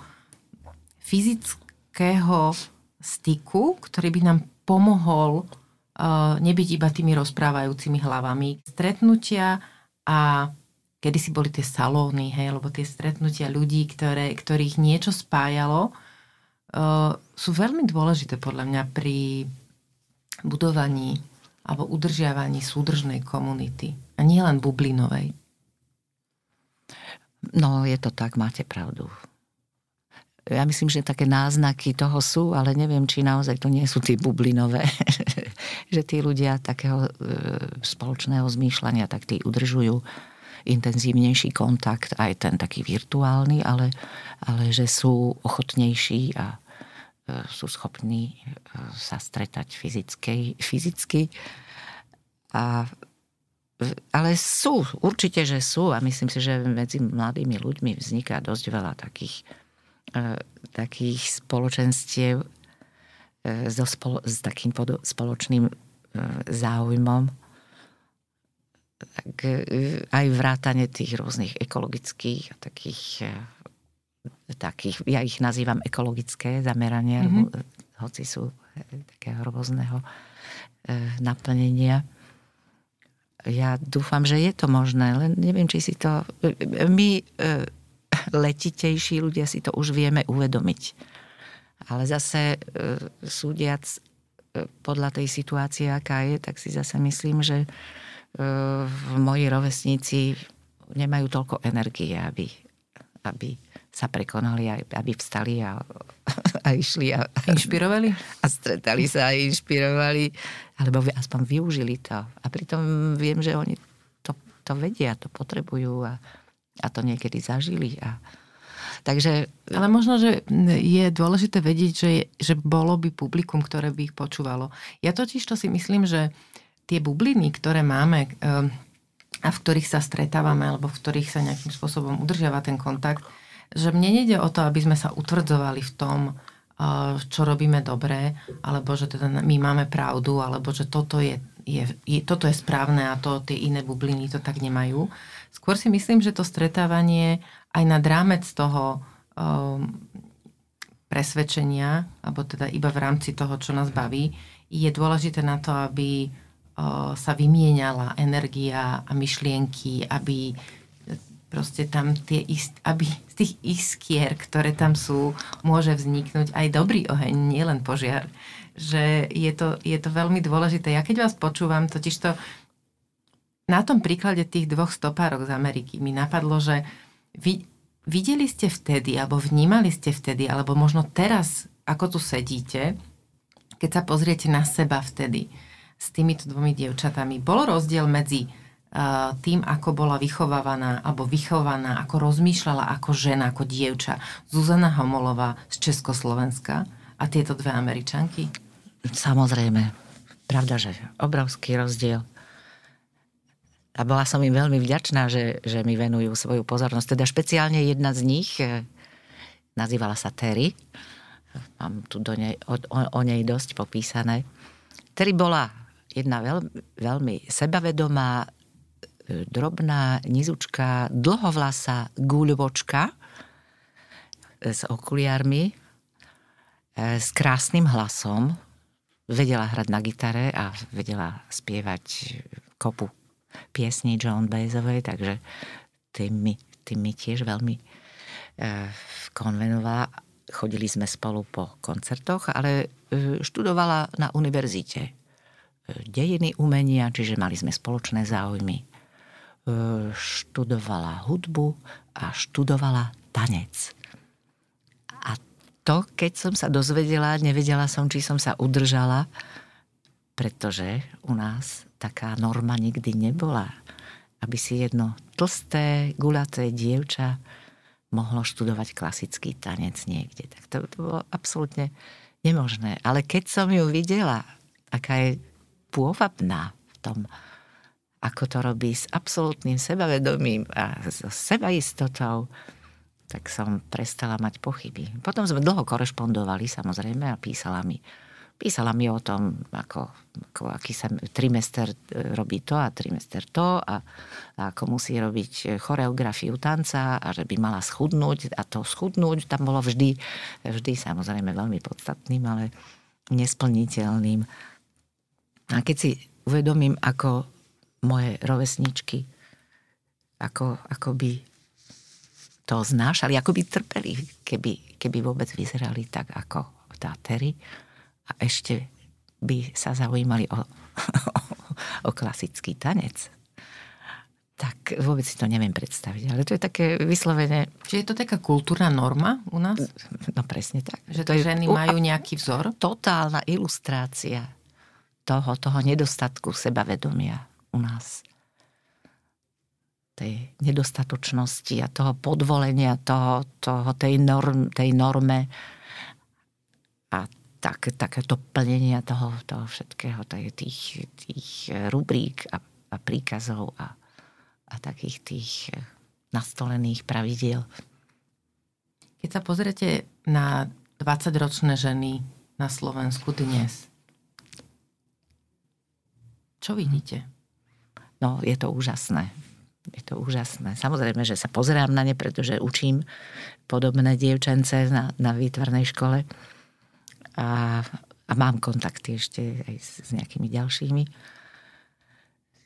fyzického styku, ktorý by nám pomohol uh, nebyť iba tými rozprávajúcimi hlavami. Stretnutia a kedysi boli tie salóny, hej, lebo tie stretnutia ľudí, ktoré, ktorých niečo spájalo, uh, sú veľmi dôležité podľa mňa pri budovaní alebo udržiavaní súdržnej komunity. A nie len bublinovej. No, je to tak, máte pravdu. Ja myslím, že také náznaky toho sú, ale neviem, či naozaj to nie sú tie bublinové. Že tí ľudia takého e, spoločného zmýšľania, tak tí udržujú intenzívnejší kontakt, aj ten taký virtuálny, ale, ale že sú ochotnejší a sú schopní sa stretať fyzicky. fyzicky. A, ale sú, určite, že sú. A myslím si, že medzi mladými ľuďmi vzniká dosť veľa takých, takých spoločenstiev so spolo, s takým pod, spoločným záujmom. Tak aj vrátane tých rôznych ekologických a takých... takých, ja ich nazývam ekologické zamerania, mm-hmm. hoci sú takého rôzneho naplnenia. Ja dúfam, že je to možné, len neviem, či si to... My letitejší ľudia si to už vieme uvedomiť. Ale zase súdiac podľa tej situácie, aká je, tak si zase myslím, že moji rovesníci nemajú toľko energie, aby... aby sa prekonali, aby vstali a, a išli a inšpirovali a stretali sa a inšpirovali, alebo aspoň využili to. A pritom viem, že oni to, to vedia, to potrebujú a, a to niekedy zažili. A, takže... Ale možno, že je dôležité vedieť, že, že bolo by publikum, ktoré by ich počúvalo. Ja totiž to si myslím, že tie bubliny, ktoré máme a v ktorých sa stretávame, alebo v ktorých sa nejakým spôsobom udržiava ten kontakt, že mne nejde o to, aby sme sa utvrdzovali v tom, čo robíme dobre, alebo že teda my máme pravdu, alebo že toto je, je, je, toto je správne a to, tie iné bubliny to tak nemajú. Skôr si myslím, že to stretávanie aj nad rámec toho um, presvedčenia, alebo teda iba v rámci toho, čo nás baví, je dôležité na to, aby uh, sa vymieňala energia a myšlienky, aby proste tam tie ist, aby z tých iskier, ktoré tam sú, môže vzniknúť aj dobrý oheň, nielen požiar. Že je to, je to veľmi dôležité. Ja keď vás počúvam, totiž to na tom príklade tých dvoch stopárok z Ameriky mi napadlo, že vy, videli ste vtedy, alebo vnímali ste vtedy, alebo možno teraz, ako tu sedíte, keď sa pozriete na seba vtedy. s týmito dvomi dievčatami. Bol rozdiel medzi uh, tým, ako bola vychovávaná alebo vychovaná, ako rozmýšľala ako žena, ako dievča Zuzana Homolová z Československa a tieto dve Američanky? Samozrejme. Pravda, že obrovský rozdiel. A bola som im veľmi vďačná, že, že mi venujú svoju pozornosť. Teda špeciálne jedna z nich, nazývala sa Terry. Mám tu do nej, o, o nej dosť popísané. Terry bola jedna veľmi, veľmi sebavedomá, drobná, nizučká, dlhovlasá guľvočka s okuliármi, s krásnym hlasom. Vedela hrať na gitare a vedela spievať kopu piesni John Baezovej, takže tým mi, tým mi tiež veľmi e, konvenovala. Chodili sme spolu po koncertoch, ale e, študovala na univerzite e, dejiny umenia, čiže mali sme spoločné záujmy. E, študovala hudbu a študovala tanec. A to, keď som sa dozvedela, nevedela som, či som sa udržala, pretože u nás taká norma nikdy nebola, aby si jedno tlsté, guľaté dievča mohlo študovať klasický tanec niekde. Tak to, to bolo absolútne nemožné. Ale keď som ju videla, aká je pôvabná v tom, ako to robí s absolútnym sebavedomím a so sebaistotou, tak som prestala mať pochyby. Potom sme dlho korešpondovali, samozrejme, a písala mi Písala mi o tom, ako, ako aký sa trimester robí to a trimester to a, a ako musí robiť choreografiu tanca a že by mala schudnúť a to schudnúť. Tam bolo vždy, vždy samozrejme veľmi podstatným, ale nesplniteľným. A keď si uvedomím, ako moje rovesničky, ako, ako by to znášali, ako by trpeli, keby, keby vôbec vyzerali tak ako tá Terry, a ešte by sa zaujímali o, o, o klasický tanec, tak vôbec si to neviem predstaviť. Ale to je také vyslovene... Čiže je to taká kultúrna norma u nás? No presne tak. Že to ženy je... majú nejaký vzor? Totálna ilustrácia toho, toho nedostatku sebavedomia u nás. Tej nedostatočnosti a toho podvolenia, toho, toho, tej, norm, tej norme a Tak, takéto plnenia toho, toho všetkého, tých, tých rubrík a, a príkazov a, a takých tých nastolených pravidiel. Keď sa pozriete na dvadsaťročné ženy na Slovensku dnes, čo vidíte? No, je to úžasné. Je to úžasné. Samozrejme, že sa pozerám na ne, pretože učím podobné dievčence na, na výtvarnej škole. A, a mám kontakty ešte aj s, s nejakými ďalšími.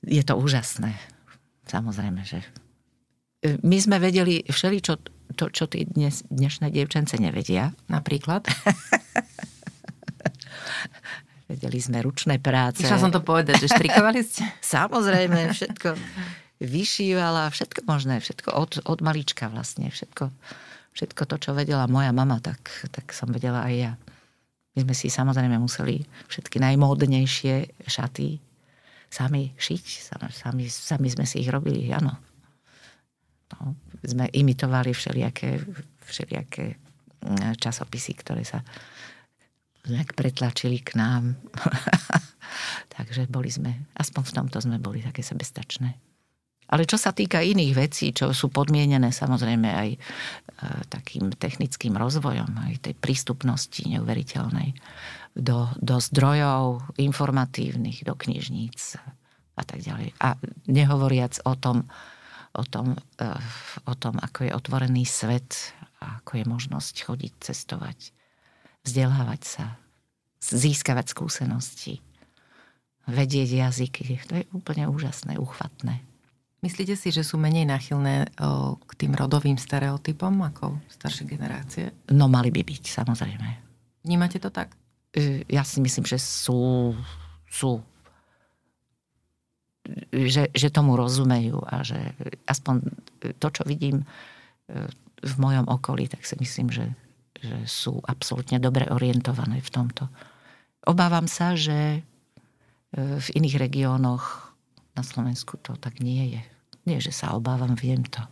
Je to úžasné. Samozrejme, že... My sme vedeli všeli, čo, to, čo tí dnes, dnešné dievčence nevedia. Napríklad? Vedeli sme ručné práce. Išla som to povedať, že štrikovali ste? Samozrejme, všetko vyšívala, všetko možné, všetko od, od malička vlastne. Všetko, všetko to, čo vedela moja mama, tak, tak som vedela aj ja. My sme si samozrejme museli všetky najmódnejšie šaty sami šiť. Sami, sami sme si ich robili, áno. No, sme imitovali všelijaké, všelijaké časopisy, ktoré sa nejak pretlačili k nám. Takže boli sme, aspoň v tomto sme boli také sebestačné. Ale čo sa týka iných vecí, čo sú podmienené samozrejme aj e, takým technickým rozvojom, aj tej prístupnosti neuveriteľnej do, do zdrojov informatívnych, do knižníc a tak ďalej. A nehovoriac o tom, o tom, e, o tom, ako je otvorený svet, ako je možnosť chodiť, cestovať, vzdelávať sa, získavať skúsenosti, vedieť jazyky. To je úplne úžasné, uchvatné. Myslíte si, že sú menej náchylné k tým rodovým stereotypom ako staršie generácie? No mali by byť, samozrejme. Vnímate to tak? Ja si myslím, že sú, sú že, že tomu rozumejú a že aspoň to, čo vidím v mojom okolí, tak si myslím, že, že sú absolútne dobre orientované v tomto. Obávam sa, že, v iných regiónoch na Slovensku to tak nie je. Nie, že sa obávam, viem to.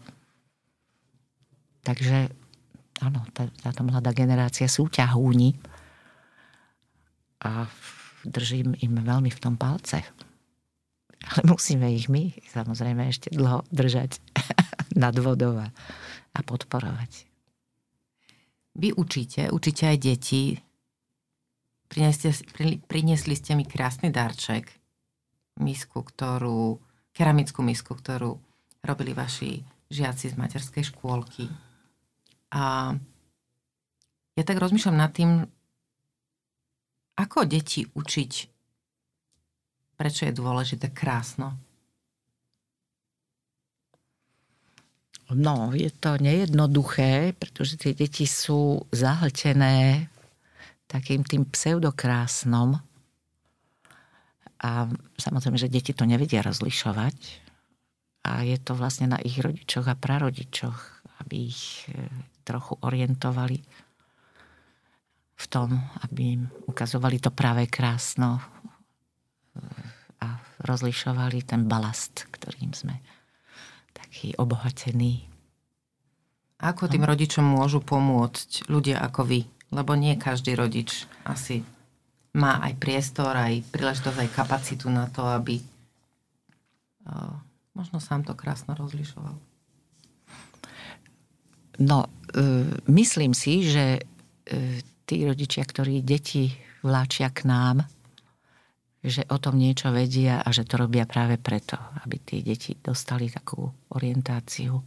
Takže áno, tá, táto mladá generácia sú ťahúni a držím im veľmi v tom palce. Ale musíme ich my samozrejme ešte dlho držať nad vodou a, a podporovať. Vy učíte, učíte aj deti. Prinesli, priniesli ste mi krásny darček. Misku, ktorú, keramickú misku, ktorú robili vaši žiaci z materskej škôlky. A ja tak rozmýšľam nad tým, ako deti učiť, prečo je dôležité krásno. No, je to nejednoduché, pretože tie deti sú zahltené takým tým pseudokrásnom. A samozrejme, že deti to nevedia rozlišovať. A je to vlastne na ich rodičoch a prarodičoch, aby ich trochu orientovali v tom, aby im ukazovali to práve krásno a rozlišovali ten balast, ktorým sme taký obohatení. Ako tým rodičom môžu pomôcť ľudia ako vy? Lebo nie každý rodič asi má aj priestor, aj príležitosť, aj kapacitu na to, aby uh, možno sám to krásno rozlišoval. No, uh, myslím si, že uh, tí rodičia, ktorí deti vláčia k nám, že o tom niečo vedia a že to robia práve preto, aby tí deti dostali takú orientáciu.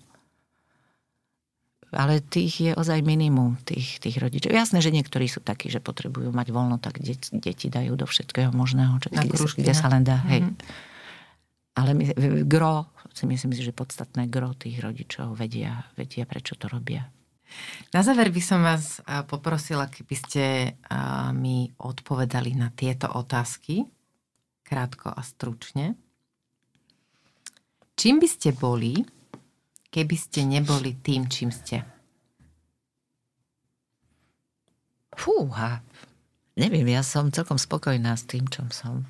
Ale tých je ozaj minimum, tých, tých rodičov. Jasné, že niektorí sú takí, že potrebujú mať voľno, tak deti, deti dajú do všetkého možného, čo, kde, sa, kde sa len dá. Mm-hmm. Hej. Ale my, gro, si myslím si, že podstatné gro tých rodičov vedia, vedia, prečo to robia. Na záver by som vás poprosila, keby ste mi odpovedali na tieto otázky, krátko a stručne. Čím by ste boli, keby ste neboli tým, čím ste? Fúha. Neviem, ja som celkom spokojná s tým, čom som.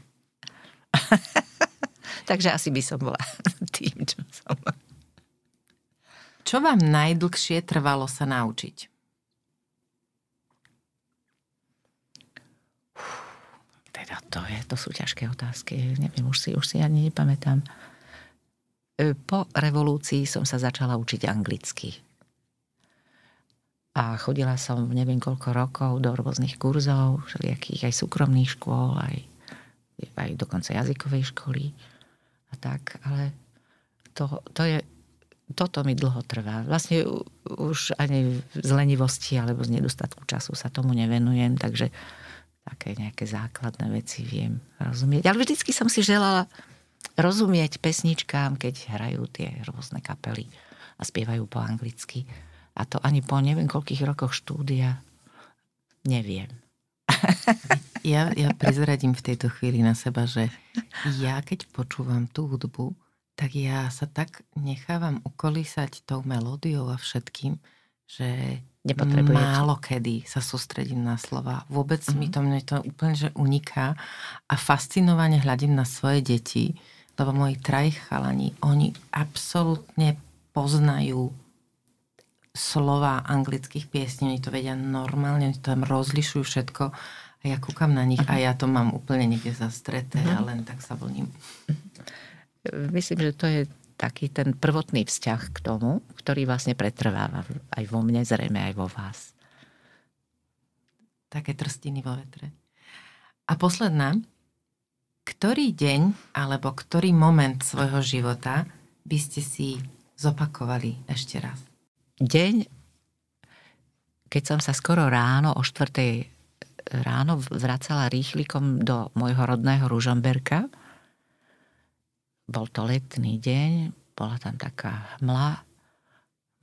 Takže asi by som bola tým, čom som. Čo vám najdlhšie trvalo sa naučiť? Uf, teda to je, to sú ťažké otázky. Neviem, už si, už si ani nepamätám. Po revolúcii som sa začala učiť anglicky. A chodila som neviem koľko rokov do rôznych kurzov, všelijakých aj súkromných škôl, aj, aj dokonca jazykovej školy. A tak, ale to, to je, toto mi dlho trvá. Vlastne už ani z lenivosti alebo z nedostatku času sa tomu nevenujem, takže také nejaké základné veci viem rozumieť. Ale vždycky som si želala rozumieť pesničkám, keď hrajú tie rôzne kapely a spievajú po anglicky. A to ani po neviem koľkých rokoch štúdia neviem. Ja, ja prizradím v tejto chvíli na seba, že ja keď počúvam tú hudbu, tak ja sa tak nechávam ukolísať tou melódiou a všetkým, že málo kedy sa sústredím na slova. Vôbec mm-hmm. mi to, mne to úplne že uniká a fascinovane hľadím na svoje deti, lebo moji traji chalani, oni absolútne poznajú slova anglických piesní, oni to vedia normálne, oni to tam rozlišujú všetko a ja kúkam na nich a ja to mám úplne niekde zastreté a len tak sa vlním. Myslím, že to je taký ten prvotný vzťah k tomu, ktorý vlastne pretrváva aj vo mne, zrejme aj vo vás. Také trstiny vo vetre. A posledná. Ktorý deň alebo ktorý moment svojho života by ste si zopakovali ešte raz? Deň, keď som sa skoro ráno o štvrtej ráno vracala rýchlikom do môjho rodného Ružomberka. Bol to letný deň, bola tam taká hmla.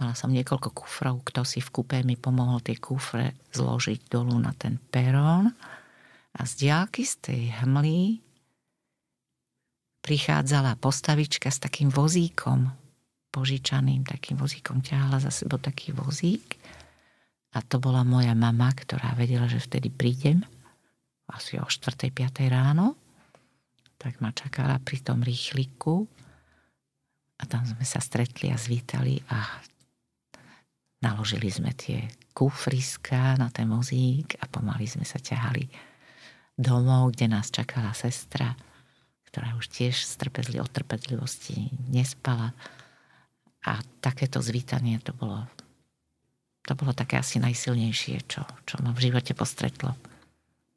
Mala som niekoľko kufrov, kto si v kupe mi pomohol tie kufre zložiť dolu na ten perón. A z diaľky z tej hmly prichádzala postavička s takým vozíkom požičaným, takým vozíkom ťahala za sebou taký vozík a to bola moja mama, ktorá vedela, že vtedy prídem asi o štvrtej piatej ráno, tak ma čakala pri tom rýchliku a tam sme sa stretli a zvítali a naložili sme tie kufriska na ten vozík a pomaly sme sa ťahali domov, kde nás čakala sestra, ktorá už tiež z trpezlivosti, od trpezlivosti nespala. A takéto zvítanie to bolo, to bolo také asi najsilnejšie, čo, čo ma v živote postretlo.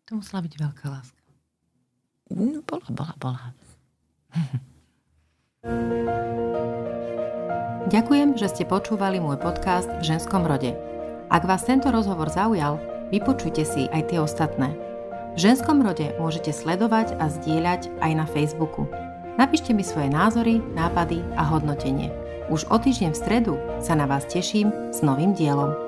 To musela byť veľká láska. No, bola, bola, bola. Ďakujem, že ste počúvali môj podcast V ženskom rode. Ak vás tento rozhovor zaujal, vypočujte si aj tie ostatné. V ženskom rode môžete sledovať a zdieľať aj na Facebooku. Napíšte mi svoje názory, nápady a hodnotenie. Už o týždeň v stredu sa na vás teším s novým dielom.